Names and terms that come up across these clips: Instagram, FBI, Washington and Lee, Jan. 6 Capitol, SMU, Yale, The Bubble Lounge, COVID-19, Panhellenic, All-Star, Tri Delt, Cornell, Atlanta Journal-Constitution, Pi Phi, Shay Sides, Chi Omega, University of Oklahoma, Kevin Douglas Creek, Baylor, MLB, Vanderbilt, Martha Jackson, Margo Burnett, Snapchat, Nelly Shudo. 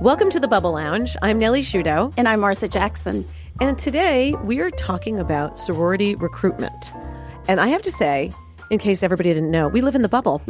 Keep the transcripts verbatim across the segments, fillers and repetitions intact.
Welcome to The Bubble Lounge. I'm Nelly Shudo. And I'm Martha Jackson. And today we are talking about sorority recruitment. And I have to say, in case everybody didn't know, we live in the bubble.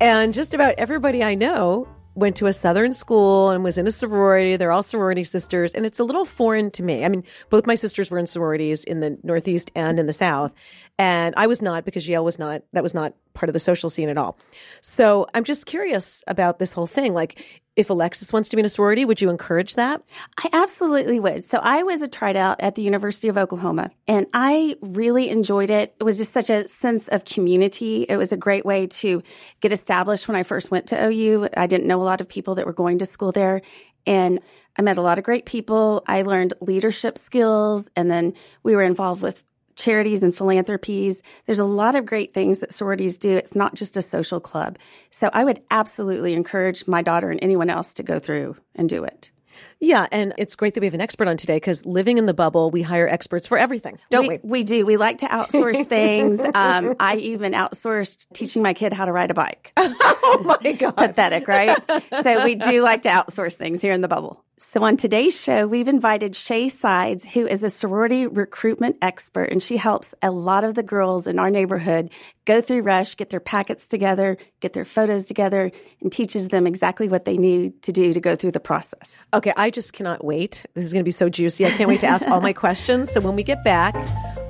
And just about everybody I know went to a Southern school and was in a sorority. They're all sorority sisters. And it's a little foreign to me. I mean, both my sisters were in sororities in the Northeast and in the South. And I was not, because Yale was not, that was not part of the social scene at all. So I'm just curious about this whole thing. Like, if Alexis wants to be in a sorority, would you encourage that? I absolutely would. So I was a Tri Delt at the University of Oklahoma, and I really enjoyed it. It was just such a sense of community. It was a great way to get established. When I first went to O U, I didn't know a lot of people that were going to school there, and I met a lot of great people. I learned leadership skills, and then we were involved with charities and philanthropies. There's a lot of great things that sororities do. It's not just a social club. So I would absolutely encourage my daughter and anyone else to go through and do it. Yeah, and it's great that we have an expert on today, because living in the bubble, we hire experts for everything, don't we? We, we do. We like to outsource things. Um, I even outsourced teaching my kid how to ride a bike. Oh, my God. Pathetic, right? So we do like to outsource things here in the bubble. So on today's show, we've invited Shay Sides, who is a sorority recruitment expert, and she helps a lot of the girls in our neighborhood go through Rush, get their packets together, get their photos together, and teaches them exactly what they need to do to go through the process. Okay, I just cannot wait. This is going to be so juicy. I can't wait to ask all my questions. So when we get back,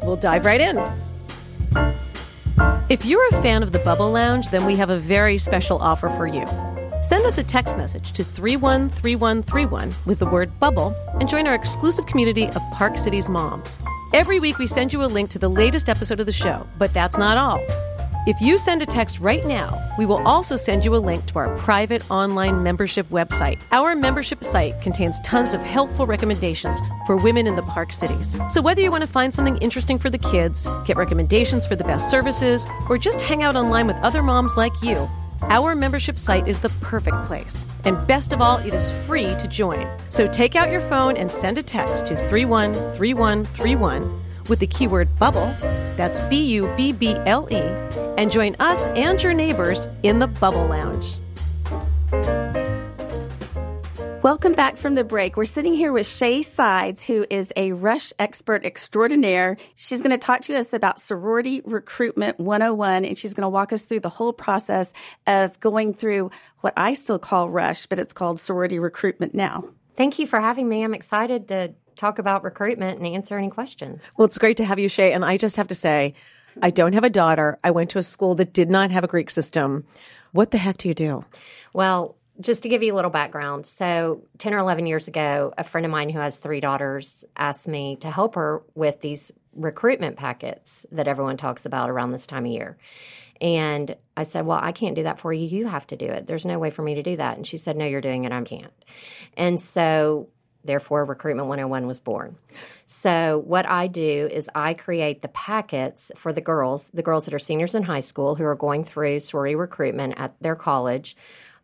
we'll dive right in. If you're a fan of The Bubble Lounge, then we have a very special offer for you. Send us a text message to three one three one three one with the word bubble and join our exclusive community of Park City's moms. Every week we send you a link to the latest episode of the show, but that's not all. If you send a text right now, we will also send you a link to our private online membership website. Our membership site contains tons of helpful recommendations for women in the Park Cities. So whether you want to find something interesting for the kids, get recommendations for the best services, or just hang out online with other moms like you, our membership site is the perfect place. And best of all, it is free to join. So take out your phone and send a text to three one three one three one with the keyword bubble, that's B U B B L E, and join us and your neighbors in the Bubble Lounge. Welcome back from the break. We're sitting here with Shay Sides, who is a Rush expert extraordinaire. She's going to talk to us about sorority recruitment one oh one, and she's going to walk us through the whole process of going through what I still call Rush, but it's called sorority recruitment now. Thank you for having me. I'm excited to talk about recruitment and answer any questions. Well, it's great to have you, Shay, and I just have to say, I don't have a daughter. I went to a school that did not have a Greek system. What the heck do you do? Well, just to give you a little background, so ten or eleven years ago, a friend of mine who has three daughters asked me to help her with these recruitment packets that everyone talks about around this time of year. And I said, well, I can't do that for you. You have to do it. There's no way for me to do that. And she said, no, you're doing it. I can't. And so therefore, Recruitment one oh one was born. So what I do is I create the packets for the girls, the girls that are seniors in high school who are going through sorority recruitment at their college.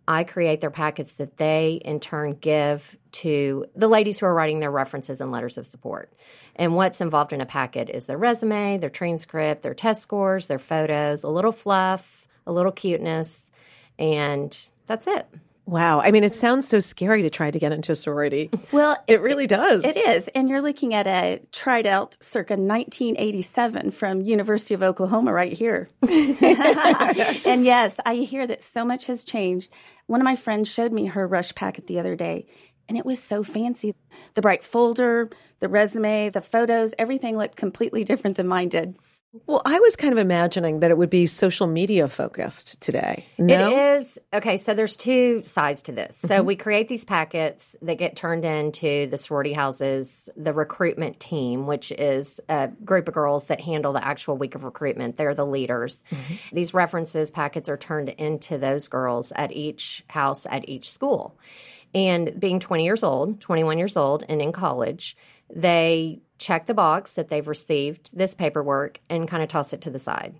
I create their packets that they, in turn, give to the ladies who are writing their references and letters of support. And what's involved in a packet is their resume, their transcript, their test scores, their photos, a little fluff, a little cuteness, and that's it. Wow. I mean, it sounds so scary to try to get into a sorority. Well, it, it really does. It is. And you're looking at a Tri Delt circa nineteen eighty-seven from University of Oklahoma right here. And yes, I hear that so much has changed. One of my friends showed me her Rush packet the other day, and it was so fancy. The bright folder, the resume, the photos, everything looked completely different than mine did. Well, I was kind of imagining that it would be social media focused today. No? It is. Okay, so there's two sides to this. So mm-hmm. we create these packets that get turned into the sorority houses, the recruitment team, which is a group of girls that handle the actual week of recruitment. They're the leaders. Mm-hmm. These references packets are turned into those girls at each house, at each school. And being twenty years old, twenty-one years old, and in college, they check the box that they've received this paperwork and kind of toss it to the side.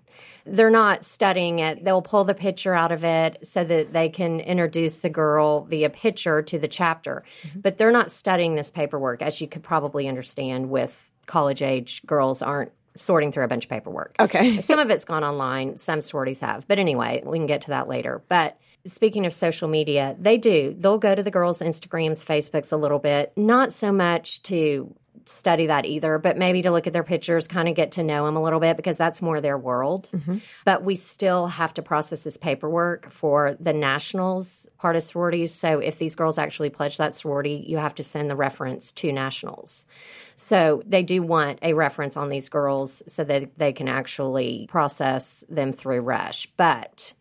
They're not studying it. They'll pull the picture out of it so that they can introduce the girl via picture to the chapter. Mm-hmm. But they're not studying this paperwork, as you could probably understand with college-age girls aren't sorting through a bunch of paperwork. Okay. Some of it's gone online. Some sororities have. But anyway, we can get to that later. But speaking of social media, they do. They'll go to the girls' Instagrams, Facebooks a little bit. Not so much to study that either, but maybe to look at their pictures, kind of get to know them a little bit because that's more their world. Mm-hmm. But we still have to process this paperwork for the nationals part of sororities. So if these girls actually pledge that sorority, you have to send the reference to nationals. So they do want a reference on these girls so that they can actually process them through Rush. But,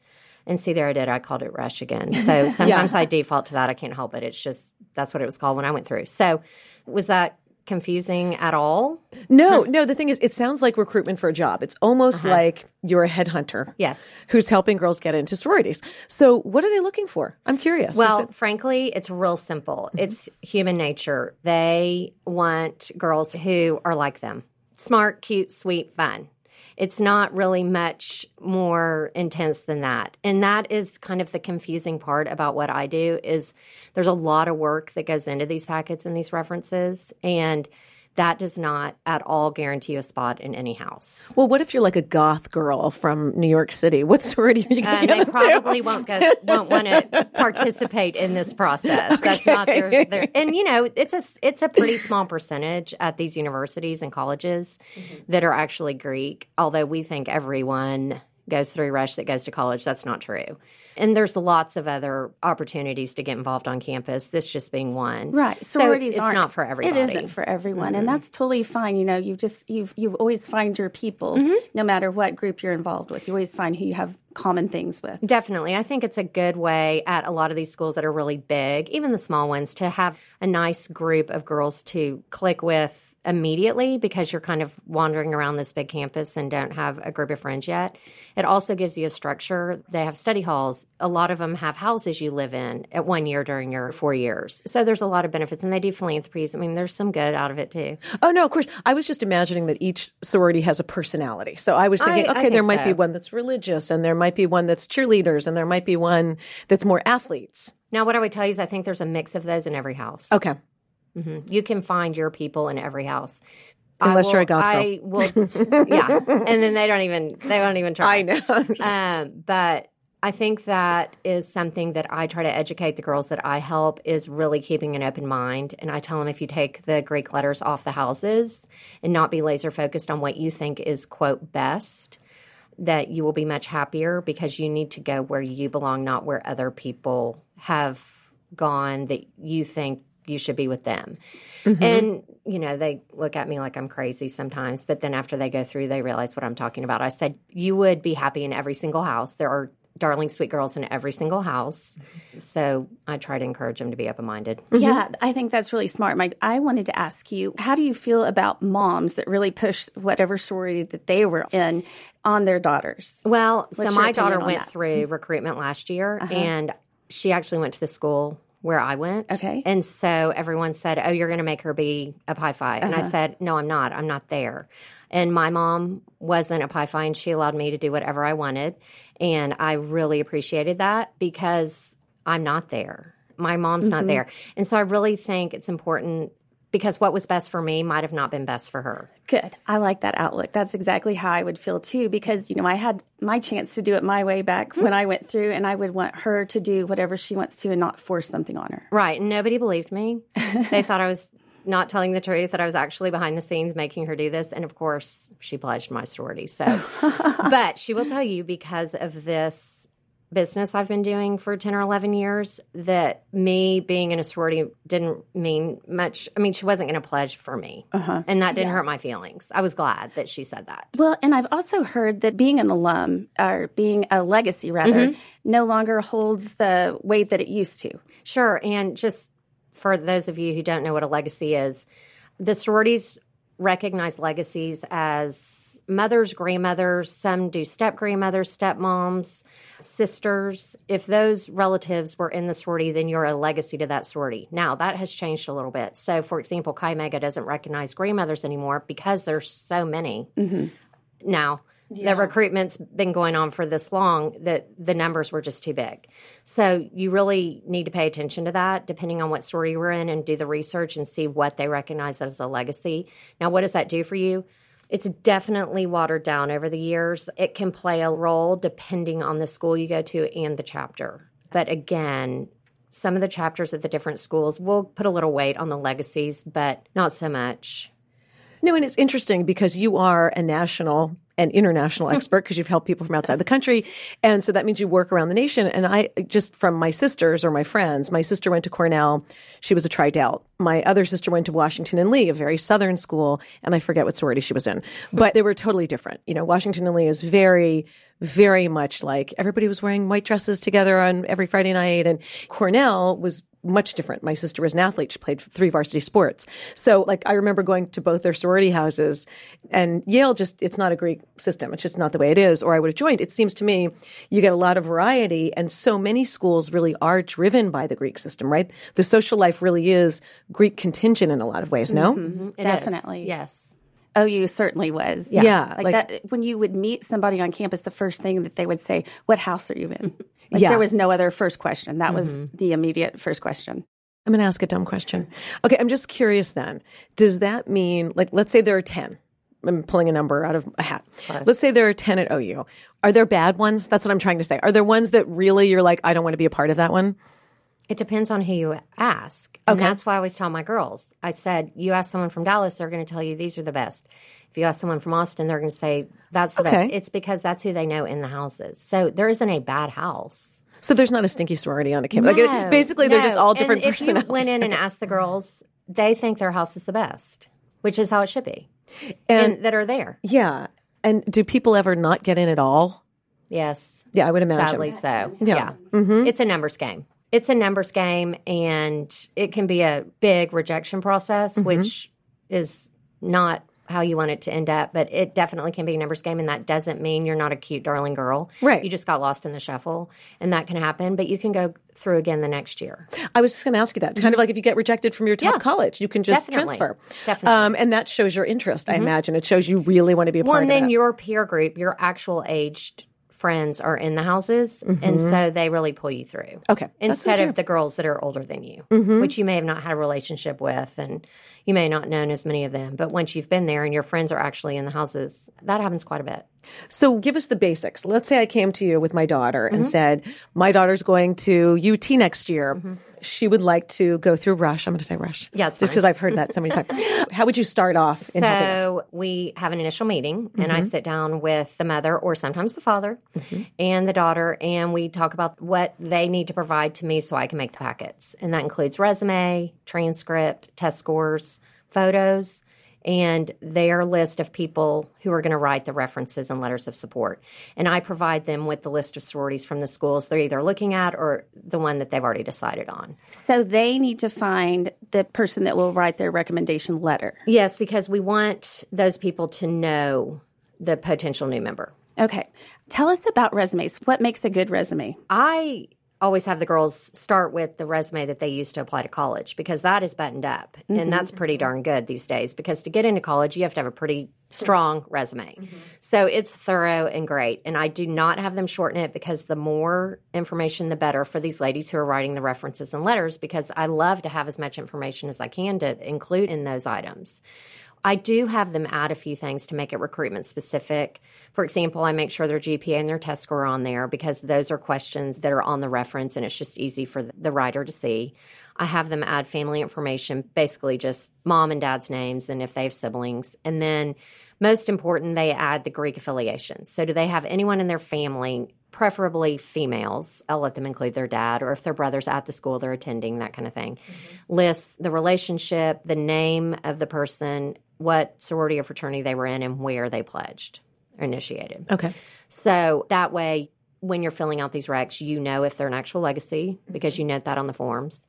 and see, there I did. I called it Rush again. So sometimes yeah. I default to that. I can't help it. It's just, that's what it was called when I went through. So was that confusing at all? No, huh. no. The thing is, it sounds like recruitment for a job. It's almost uh-huh. like you're a headhunter. Yes. Who's helping girls get into sororities. So what are they looking for? I'm curious. Well, it- frankly, it's real simple. Mm-hmm. It's human nature. They want girls who are like them. Smart, cute, sweet, fun. It's not really much more intense than that. And that is kind of the confusing part about what I do is there's a lot of work that goes into these packets and these references, and that does not at all guarantee a spot in any house. Well, what if you're like a goth girl from New York City? What sorority are you going to uh, get They probably to? won't go, won't want to participate in this process. Okay. That's not their, their – and, you know, it's a, it's a pretty small percentage at these universities and colleges mm-hmm. that are actually Greek, although we think everyone – goes through Rush that goes to college. That's not true. And there's lots of other opportunities to get involved on campus, this just being one. Right. Sororities so it's aren't, not for everybody. It isn't for everyone. Mm-hmm. And that's totally fine. You know, you just, you've, you always find your people, mm-hmm. no matter what group you're involved with. You always find who you have common things with. Definitely. I think it's a good way at a lot of these schools that are really big, even the small ones, to have a nice group of girls to click with immediately because you're kind of wandering around this big campus and don't have a group of friends yet. It also gives you a structure. They have study halls. A lot of them have houses you live in at one year during your four years. So there's a lot of benefits, and they do philanthropies. I mean, there's some good out of it too. Oh, no, of course. I was just imagining that each sorority has a personality. So I was thinking, I, okay, I think there might so. be one that's religious, and there might be one that's cheerleaders, and there might be one that's more athletes. Now, what I would tell you is I think there's a mix of those in every house. Okay. Mm-hmm. You can find your people in every house. Unless I will, you're a goth girl. I will, yeah. And then they don't even, they don't even try. I know. Just... Um, but I think that is something that I try to educate the girls that I help is really keeping an open mind. And I tell them if you take the Greek letters off the houses and not be laser focused on what you think is, quote, best, that you will be much happier because you need to go where you belong, not where other people have gone that you think you should be with them. Mm-hmm. And, you know, they look at me like I'm crazy sometimes, but then after they go through, they realize what I'm talking about. I said, you would be happy in every single house. There are darling, sweet girls in every single house. So I try to encourage them to be open-minded. Mm-hmm. Yeah, I think that's really smart. Mike, I wanted to ask you, how do you feel about moms that really push whatever sorority that they were in on their daughters? Well, What's so my daughter went that? through recruitment last year, uh-huh. and she actually went to the school where I went. Okay. And so everyone said, oh, you're going to make her be a Pi Phi. Uh-huh. And I said, no, I'm not. I'm not there. And my mom wasn't a Pi Phi, and she allowed me to do whatever I wanted. And I really appreciated that because I'm not there. My mom's mm-hmm. not there. And so I really think it's important because what was best for me might have not been best for her. Good. I like that outlook. That's exactly how I would feel too, because, you know, I had my chance to do it my way back mm-hmm. when I went through, and I would want her to do whatever she wants to and not force something on her. Right. And nobody believed me. They thought I was not telling the truth, that I was actually behind the scenes making her do this. And of course, she pledged my sorority. So, but she will tell you because of this business I've been doing for ten or eleven years that me being in a sorority didn't mean much. I mean, she wasn't going to pledge for me. Uh-huh. And that didn't yeah. hurt my feelings. I was glad that she said that. Well, and I've also heard that being an alum or being a legacy, rather, mm-hmm. no longer holds the weight that it used to. Sure. And just for those of you who don't know what a legacy is, the sororities recognize legacies as mothers, grandmothers, some do step-grandmothers, stepmoms, sisters. If those relatives were in the sorority, then you're a legacy to that sorority. Now, that has changed a little bit. So, for example, Chi Omega doesn't recognize grandmothers anymore because there's so many. Mm-hmm. Now, yeah. the recruitment's been going on for this long that the numbers were just too big. So you really need to pay attention to that depending on what sorority you were in and do the research and see what they recognize as a legacy. Now, what does that do for you? It's definitely watered down over the years. It can play a role depending on the school you go to and the chapter. But again, some of the chapters at the different schools will put a little weight on the legacies, but not so much. No, and it's interesting because you are a national and international expert because you've helped people from outside the country. And so that means you work around the nation. And I just from my sisters or my friends, my sister went to Cornell. She was a Tri Delt. My other sister went to Washington and Lee, a very Southern school. And I forget what sorority she was in, but they were totally different. You know, Washington and Lee is very, very much like everybody was wearing white dresses together on every Friday night. And Cornell was much different. My sister was an athlete. She played three varsity sports. So like I remember going to both their sorority houses, and Yale just, it's not a Greek system. It's just not the way it is, or I would have joined. It seems to me you get a lot of variety, and so many schools really are driven by the Greek system, right? The social life really is Greek contingent in a lot of ways, no? Mm-hmm. Definitely. Is. Yes. O U certainly was. Yeah. yeah like, like that, when you would meet somebody on campus, the first thing that they would say, what house are you in? Like yeah. There was no other first question. That mm-hmm. was the immediate first question. I'm going to ask a dumb question. Okay, I'm just curious then. Does that mean, like, let's say there are ten. I'm pulling a number out of a hat. Right. Let's say there are ten at O U. Are there bad ones? That's what I'm trying to say. Are there ones that really you're like, I don't want to be a part of that one? It depends on who you ask. And okay. That's why I always tell my girls. I said, you ask someone from Dallas, they're going to tell you these are the best. If you ask someone from Austin, they're going to say that's the okay. best. It's because that's who they know in the houses. So there isn't a bad house. So there's not a stinky sorority on a campus. No, like, basically, no. They're just all different and personalities. If you went in and asked the girls, they think their house is the best, which is how it should be, and, and that are there. Yeah. And do people ever not get in at all? Yes. Yeah, I would imagine. Sadly so. Yeah. yeah. Mm-hmm. It's a numbers game. It's a numbers game, and it can be a big rejection process, mm-hmm. which is not how you want it to end up, but it definitely can be a numbers game, and that doesn't mean you're not a cute, darling girl. Right. You just got lost in the shuffle, and that can happen, but you can go through again the next year. I was just going to ask you that. It's kind of like if you get rejected from your top yeah. college, you can just definitely. transfer. Definitely. Um, and that shows your interest, mm-hmm. I imagine. It shows you really want to be a well, part of it. Well, and then your peer group, your actual aged friends are in the houses, mm-hmm. and so they really pull you through. Okay. Instead of the girls that are older than you, mm-hmm. which you may have not had a relationship with, and you may not known as many of them. But once you've been there and your friends are actually in the houses, that happens quite a bit. So give us the basics. Let's say I came to you with my daughter mm-hmm. and said, my daughter's going to U T next year. Mm-hmm. She would like to go through Rush. I'm going to say Rush. Yeah, it's just because I've heard that so many times. How would you start off in helping us? So we have an initial meeting, and mm-hmm. I sit down with the mother or sometimes the father mm-hmm. and the daughter, and we talk about what they need to provide to me so I can make the packets. And that includes resume, transcript, test scores, photos, and their list of people who are going to write the references and letters of support. And I provide them with the list of sororities from the schools they're either looking at or the one that they've already decided on. So they need to find the person that will write their recommendation letter. Yes, because we want those people to know the potential new member. Okay. Tell us about resumes. What makes a good resume? I always have the girls start with the resume that they use to apply to college because that is buttoned up. Mm-hmm. And that's pretty darn good these days because to get into college, you have to have a pretty strong resume. Mm-hmm. So it's thorough and great. And I do not have them shorten it because the more information, the better for these ladies who are writing the references and letters because I love to have as much information as I can to include in those items. I do have them add a few things to make it recruitment specific. For example, I make sure their G P A and their test score are on there because those are questions that are on the reference and it's just easy for the writer to see. I have them add family information, basically just mom and dad's names and if they have siblings. And then most important, they add the Greek affiliations. So do they have anyone in their family, preferably females? I'll let them include their dad or if their brother's at the school they're attending, that kind of thing. Mm-hmm. List the relationship, the name of the person, what sorority or fraternity they were in, and where they pledged or initiated. Okay. So that way, when you're filling out these recs, you know if they're an actual legacy because you note that on the forms.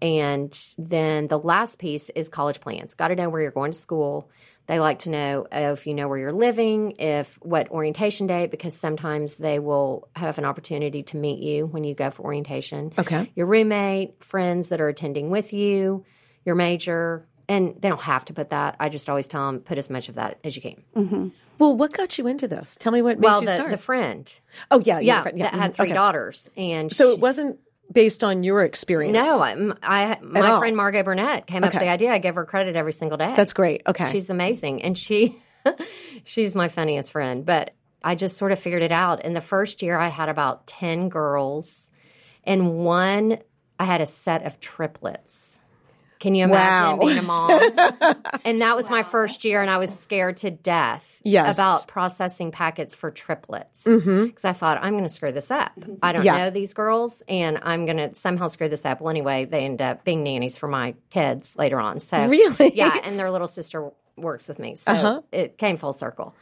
And then the last piece is college plans. Got to know where you're going to school. They like to know if you know where you're living, if what orientation date, because sometimes they will have an opportunity to meet you when you go for orientation. Okay. Your roommate, friends that are attending with you, your major. And they don't have to put that. I just always tell them, put as much of that as you can. Mm-hmm. Well, what got you into this? Tell me what well, made you the, start. Well, the friend. Oh, yeah. Yeah, friend. yeah. that mm-hmm. had three okay. daughters. and So she, it wasn't based on your experience? No. I, I My all. friend Margo Burnett came okay. up with the idea. I give her credit every single day. That's great. Okay. She's amazing. And she She's my funniest friend. But I just sort of figured it out. In the first year, I had about ten girls, and one, I had a set of triplets. Can you imagine wow. being a mom? And that was wow. my first year, and I was scared to death yes. about processing packets for triplets. Because mm-hmm. I thought, I'm going to screw this up. I don't yeah. know these girls, and I'm going to somehow screw this up. Well, anyway, they end up being nannies for my kids later on. So really? Yeah, and their little sister works with me. So uh-huh. it came full circle.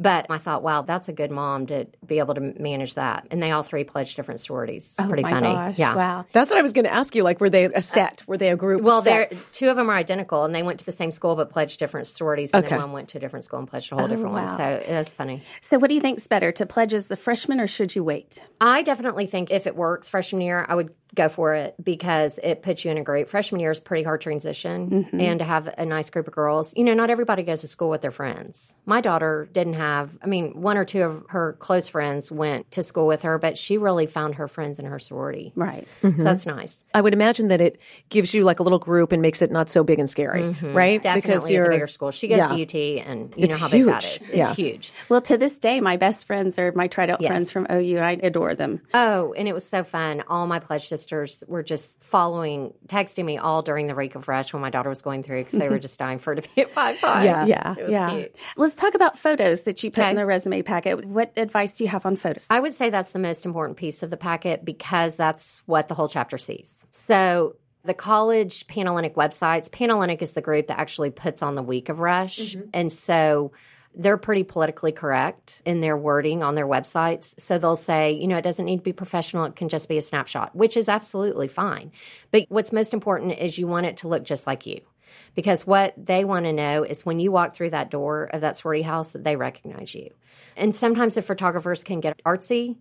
But I thought, wow, that's a good mom to be able to manage that. And they all three pledged different sororities. It's oh pretty my funny. Gosh. Yeah. Wow. That's what I was going to ask you. Like, were they a set? Were they a group? Well, they're, two of them are identical, and they went to the same school but pledged different sororities. And okay. then one went to a different school and pledged a whole oh, different wow. one. So that's funny. So what do you think's better, to pledge as the freshman, or should you wait? I definitely think if it works freshman year, I would go for it, because it puts you in a group. Freshman year is pretty hard transition, mm-hmm. and to have a nice group of girls. You know, not everybody goes to school with their friends. My daughter didn't have, I mean, one or two of her close friends went to school with her, but she really found her friends in her sorority. Right. Mm-hmm. So that's nice. I would imagine that it gives you like a little group and makes it not so big and scary, mm-hmm. right? Definitely, because you're at the bigger school. She goes yeah. to U T, and you it's know how huge. Big that is. It's yeah. huge. Well, to this day, my best friends are my Tri Delt yes. friends from O U, and I adore them. Oh, and it was so fun. All my pledge sisters sisters were just following, texting me all during the Reek of Rush when my daughter was going through, because they were just dying for her to be at Pi Phi. Yeah, yeah, it was yeah. cute. Let's talk about photos that you put okay. in the resume packet. What advice do you have on photos? I would say that's the most important piece of the packet, because that's what the whole chapter sees. So the college Panhellenic websites, Panhellenic is the group that actually puts on the Week of Rush, mm-hmm. and so they're pretty politically correct in their wording on their websites. So they'll say, you know, it doesn't need to be professional. It can just be a snapshot, which is absolutely fine. But what's most important is you want it to look just like you. Because what they want to know is when you walk through that door of that sorority house, they recognize you. And sometimes the photographers can get artsy,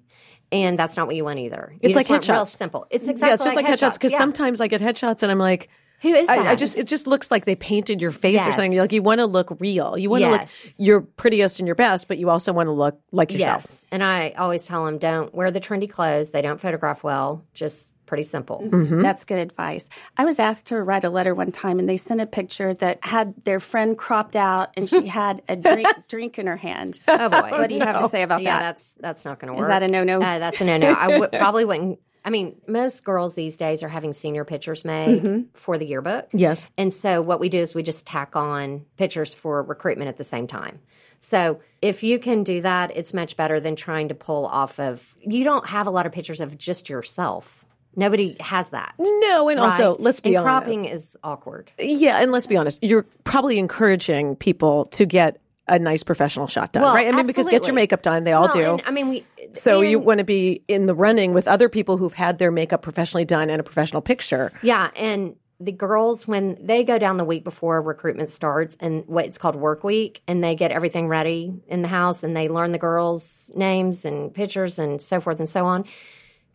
and that's not what you want either. You it's like headshots. Real simple. It's exactly yeah, it's just like, like headshots. Because yeah. sometimes I get headshots and I'm like, who is that? I, I just, it just looks like they painted your face yes. or something. Like, you want to look real. You want yes. to look your prettiest and your best, but you also want to look like yourself. Yes. And I always tell them, don't wear the trendy clothes. They don't photograph well. Just pretty simple. Mm-hmm. That's good advice. I was asked to write a letter one time, and they sent a picture that had their friend cropped out, and she had a drink, drink in her hand. Oh, boy. What do you no. have to say about yeah, that? Yeah, that's, that's not going to work. Is that a no-no? Uh, that's a no-no. I w- probably wouldn't. I mean, most girls these days are having senior pictures made mm-hmm. for the yearbook. Yes. And so what we do is we just tack on pictures for recruitment at the same time. So if you can do that, it's much better than trying to pull off of – you don't have a lot of pictures of just yourself. Nobody has that. No, and right? also, let's be and honest. Cropping is awkward. Yeah, and let's be honest. You're probably encouraging people to get – a nice professional shot done, well, right? I mean, absolutely. Because get your makeup done, they all well, do. And, I mean, we. So and, you want to be in the running with other people who've had their makeup professionally done and a professional picture. Yeah, and the girls, when they go down the week before recruitment starts, and what it's called work week, and they get everything ready in the house, and they learn the girls' names and pictures and so forth and so on.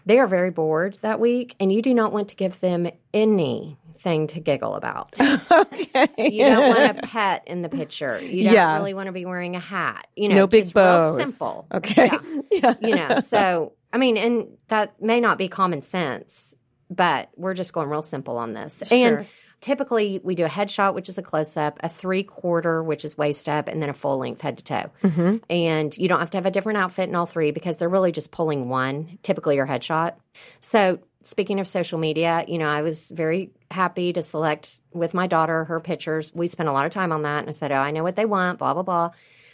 They are very bored that week, and you do not want to give them anything to giggle about. Okay. You don't want a pet in the picture. You don't yeah. really want to be wearing a hat. You know, no big just bows. Real simple. Okay. Yeah. Yeah. You know, so, I mean, and that may not be common sense, but we're just going real simple on this. Sure. And typically, we do a headshot, which is a close-up, a three-quarter, which is waist-up, and then a full-length head-to-toe. Mm-hmm. And you don't have to have a different outfit in all three, because they're really just pulling one, typically your headshot. So speaking of social media, you know, I was very happy to select with my daughter her pictures. We spent a lot of time on that, and I said, oh, I know what they want, blah, blah, blah.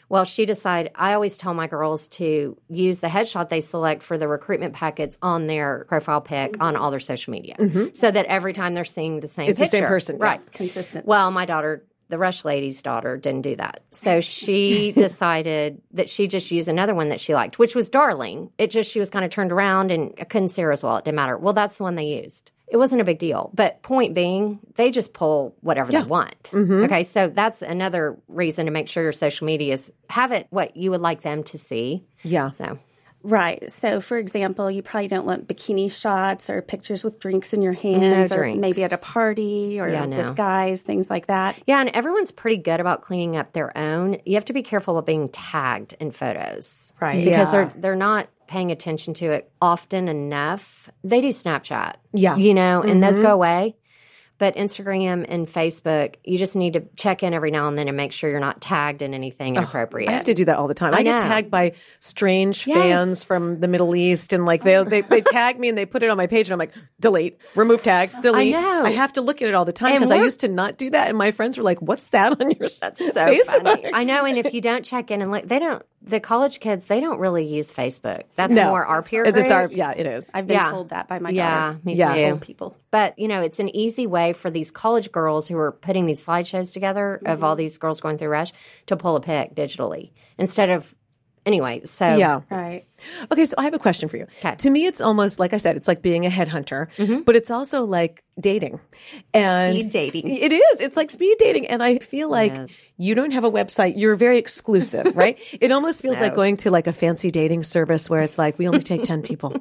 Well, she decided – I always tell my girls to use the headshot they select for the recruitment packets on their profile pic on all their social media mm-hmm. so that every time they're seeing the same it's picture. It's the same person. Right. Yeah. Consistent. Well, my daughter – the Rush lady's daughter didn't do that. So she decided that she just used another one that she liked, which was Darling. It just – she was kind of turned around, and I couldn't see her as well. It didn't matter. Well, that's the one they used. It wasn't a big deal. But point being, they just pull whatever yeah. they want. Mm-hmm. Okay, so that's another reason to make sure your social media is have it what you would like them to see. Yeah. So. Right. So, for example, you probably don't want bikini shots or pictures with drinks in your hands no or drinks. Maybe at a party or yeah, no. with guys, things like that. Yeah, and everyone's pretty good about cleaning up their own. You have to be careful about being tagged in photos. Right. Because yeah. they're they're not paying attention to it often enough. They do Snapchat. Yeah. You know, and mm-hmm. those go away. But Instagram and Facebook, you just need to check in every now and then and make sure you're not tagged in anything inappropriate. Oh, I have to do that all the time. I, I get tagged by strange yes. fans from the Middle East, and like they, they they tag me and they put it on my page, and I'm like, delete, remove tag, delete. I know. I have to look at it all the time because I used to not do that, and my friends were like, "What's that on your That's so Facebook? Funny. I know. And if you don't check in and look, they don't. The college kids, they don't really use Facebook. That's no, more our peer group. It is our, yeah, it is. I've been yeah. told that by my daughter. Yeah, me too. Yeah, old people. But, you know, it's an easy way for these college girls who are putting these slideshows together mm-hmm. of all these girls going through Rush to pull a pic digitally instead of, anyway, so. Yeah. Right. Okay, so I have a question for you. Okay. To me, it's almost, like I said, it's like being a headhunter, mm-hmm. but it's also like dating. And speed dating. It is. It's like speed dating. And I feel like yeah. you don't have a website. You're very exclusive, right? It almost feels no. like going to like a fancy dating service where it's like, we only take ten people. No,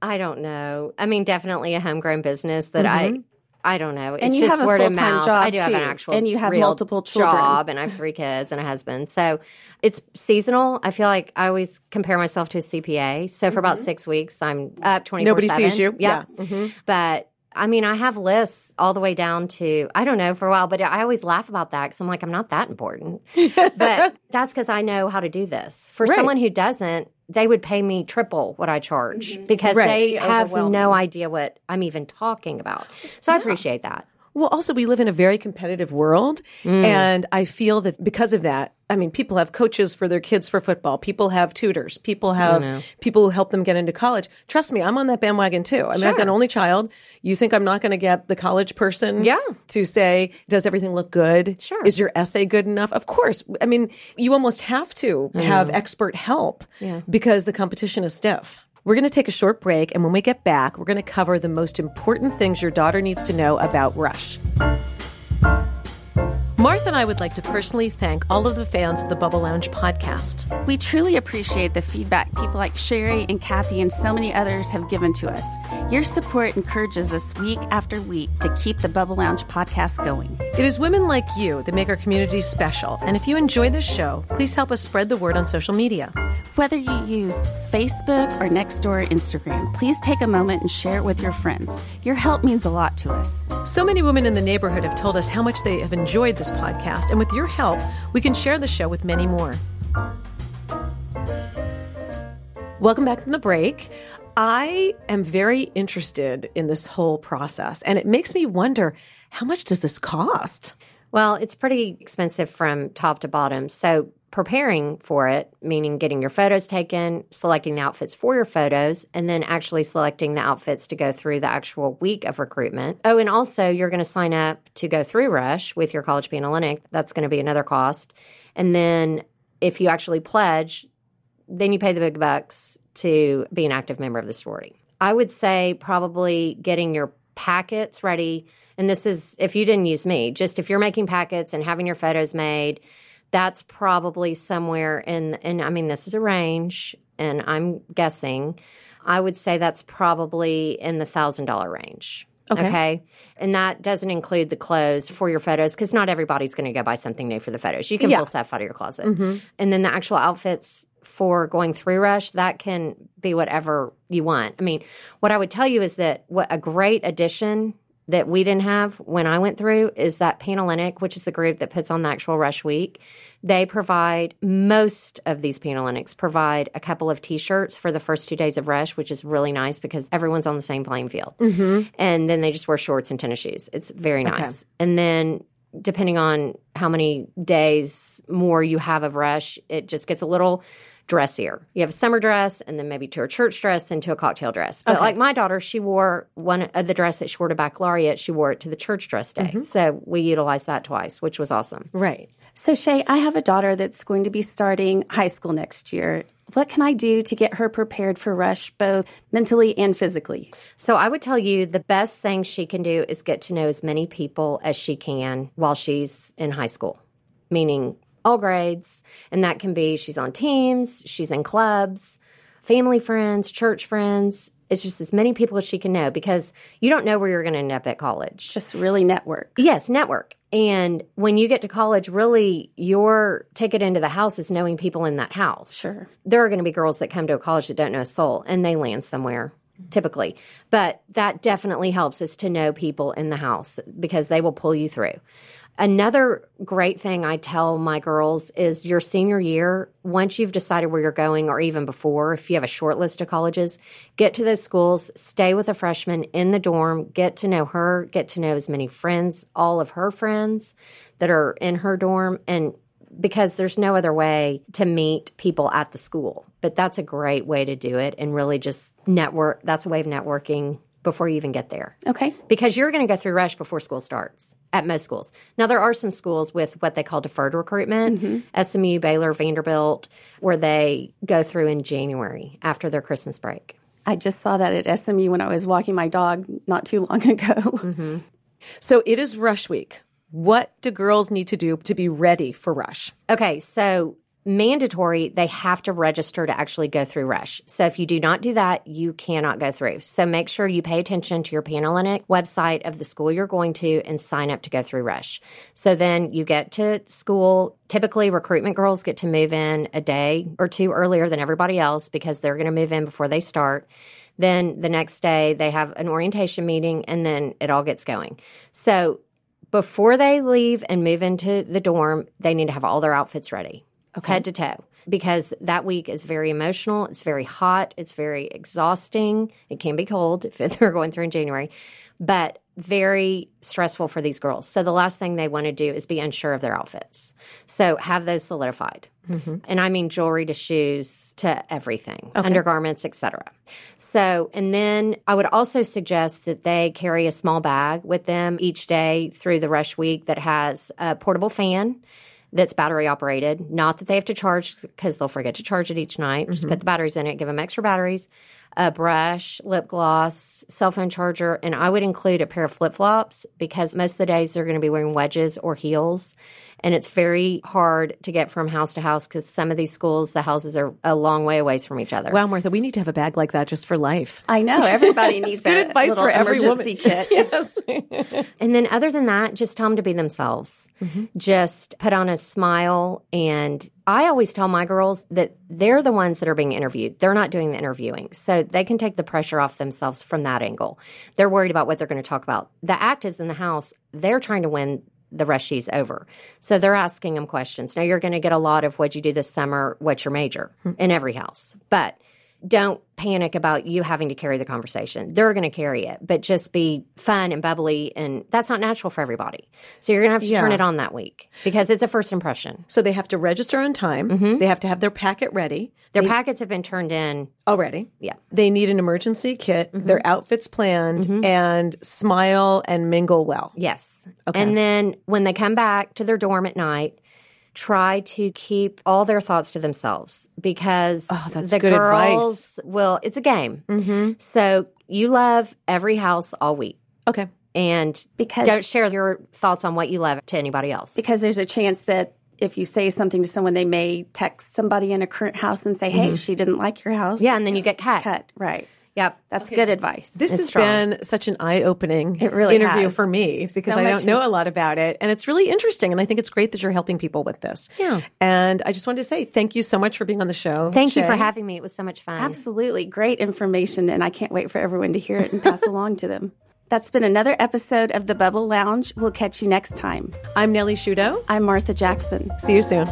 I don't know. I mean, definitely a homegrown business that mm-hmm. I... I don't know. It's and you just have a word of mouth. Job I do too. Have an actual and you have real multiple children. Job, and I have three kids and a husband. So it's seasonal. I feel like I always compare myself to a C P A. So for mm-hmm. about six weeks, I'm up twenty-four seven. Nobody sees you. Yeah. yeah. Mm-hmm. But I mean, I have lists all the way down to, I don't know, for a while, but I always laugh about that because I'm like, I'm not that important. But that's because I know how to do this. For right. someone who doesn't, they would pay me triple what I charge mm-hmm. because right. they have no idea what I'm even talking about. So yeah. I appreciate that. Well, also, we live in a very competitive world. Mm. And I feel that because of that, I mean, people have coaches for their kids for football. People have tutors. People have people who help them get into college. Trust me, I'm on that bandwagon too. I mean, sure. I've got an only child. You think I'm not going to get the college person yeah. to say, does everything look good? Sure. Is your essay good enough? Of course. I mean, you almost have to I have know. expert help yeah. because the competition is stiff. We're going to take a short break, and when we get back, we're going to cover the most important things your daughter needs to know about Rush. Martha and I would like to personally thank all of the fans of the Bubble Lounge podcast. We truly appreciate the feedback people like Sherry and Kathy and so many others have given to us. Your support encourages us week after week to keep the Bubble Lounge podcast going. It is women like you that make our community special. And if you enjoy this show, please help us spread the word on social media. Whether you use Facebook or Nextdoor or Instagram, please take a moment and share it with your friends. Your help means a lot to us. So many women in the neighborhood have told us how much they have enjoyed this podcast, and with your help, we can share the show with many more. Welcome back from the break. I am very interested in this whole process, and it makes me wonder, how much does this cost? Well, it's pretty expensive from top to bottom. So preparing for it, meaning getting your photos taken, selecting the outfits for your photos, and then actually selecting the outfits to go through the actual week of recruitment. Oh, and also you're going to sign up to go through Rush with your College Panhellenic. That's going to be another cost. And then if you actually pledge, then you pay the big bucks to be an active member of the sorority. I would say probably getting your packets ready. And this is, if you didn't use me, just if you're making packets and having your photos made, that's probably somewhere in, and I mean, this is a range, and I'm guessing, I would say that's probably in the one thousand dollars range. Okay. okay. And that doesn't include the clothes for your photos, because not everybody's going to go buy something new for the photos. You can yeah. pull stuff out of your closet. Mm-hmm. And then the actual outfits for going through Rush, that can be whatever you want. I mean, what I would tell you is that what a great addition that we didn't have when I went through is that Panhellenic, which is the group that puts on the actual Rush Week. They provide, most of these Panhellenics provide a couple of T-shirts for the first two days of Rush, which is really nice because everyone's on the same playing field. Mm-hmm. And then they just wear shorts and tennis shoes. It's very nice. Okay. And then depending on how many days more you have of Rush, it just gets a little dressier. You have a summer dress and then maybe to a church dress and to a cocktail dress. But okay. like my daughter, she wore one of the dress that she wore to baccalaureate, she wore it to the church dress day. Mm-hmm. So we utilized that twice, which was awesome. Right. So Shay, I have a daughter that's going to be starting high school next year. What can I do to get her prepared for Rush, both mentally and physically? So I would tell you the best thing she can do is get to know as many people as she can while she's in high school, meaning all grades. And that can be she's on teams, she's in clubs, family friends, church friends. It's just as many people as she can know because you don't know where you're going to end up at college. Just really network. Yes, network. And when you get to college, really your ticket into the house is knowing people in that house. Sure. There are going to be girls that come to a college that don't know a soul and they land somewhere. typically. But that definitely helps, is to know people in the house, because they will pull you through. Another great thing I tell my girls is your senior year, once you've decided where you're going, or even before, if you have a short list of colleges, get to those schools, stay with a freshman in the dorm, get to know her, get to know as many friends, all of her friends that are in her dorm, and because there's no other way to meet people at the school. But that's a great way to do it, and really just network. That's a way of networking before you even get there. Okay. Because you're going to go through rush before school starts at most schools. Now, there are some schools with what they call deferred recruitment, mm-hmm. S M U, Baylor, Vanderbilt, where they go through in January after their Christmas break. I just saw that at S M U when I was walking my dog not too long ago. Mm-hmm. So it is rush week. What do girls need to do to be ready for rush? Okay, so mandatory, they have to register to actually go through rush. So if you do not do that, you cannot go through. So make sure you pay attention to your Panhellenic website of the school you're going to and sign up to go through rush. So then you get to school. Typically, recruitment girls get to move in a day or two earlier than everybody else because they're going to move in before they start. Then the next day, they have an orientation meeting, and then it all gets going. So before they leave and move into the dorm, they need to have all their outfits ready. Okay. Head to toe, because that week is very emotional. It's very hot. It's very exhausting. It can be cold if they're going through in January, but very stressful for these girls. So the last thing they want to do is be unsure of their outfits. So have those solidified. Mm-hmm. And I mean jewelry to shoes to everything, okay. Undergarments, et cetera. So, and then I would also suggest that they carry a small bag with them each day through the rush week that has a portable fan that's battery operated. Not that they have to charge, because they'll forget to charge it each night. Mm-hmm. Just put the batteries in it, give them extra batteries, a brush, lip gloss, cell phone charger, and I would include a pair of flip-flops, because most of the days they're going to be wearing wedges or heels, and it's very hard to get from house to house because some of these schools, the houses are a long way away from each other. Wow, Martha, we need to have a bag like that just for life. I know. Everybody needs that. Good advice for every emergency woman. Kit. Yes. And then other than that, just tell them to be themselves. Mm-hmm. Just put on a smile. And I always tell my girls that they're the ones that are being interviewed. They're not doing the interviewing. So they can take the pressure off themselves from that angle. They're worried about what they're going to talk about. The actives in the house, they're trying to win the rushies over. So they're asking them questions. Now, you're going to get a lot of what'd you do this summer, what's your major in every house. But don't panic about you having to carry the conversation. They're going to carry it, but just be fun and bubbly, and that's not natural for everybody. So you're going to have to yeah. turn it on that week, because it's a first impression. So they have to register on time. Mm-hmm. They have to have their packet ready. Their they, packets have been turned in. Already. Yeah. They need an emergency kit, mm-hmm. their outfits planned, mm-hmm. and smile and mingle well. Yes. Okay. And then when they come back to their dorm at night, try to keep all their thoughts to themselves, because oh, that's the good girls advice. Will – it's a game. Mm-hmm. So you love every house all week. Okay. And because don't share your thoughts on what you love to anybody else. Because there's a chance that if you say something to someone, they may text somebody in a current house and say, hey, mm-hmm. she didn't like your house. Yeah, and then you get cut. Cut, right. Yep. That's okay. Good advice. This it's has strong. Been such an eye-opening really interview has. For me, because so I don't know a lot about it. And it's really interesting. And I think it's great that you're helping people with this. Yeah. And I just wanted to say thank you so much for being on the show. Thank Shay. You for having me. It was so much fun. Absolutely. Great information. And I can't wait for everyone to hear it and pass along to them. That's been another episode of The Bubble Lounge. We'll catch you next time. I'm Nelly Shudo. I'm Martha Jackson. See you soon.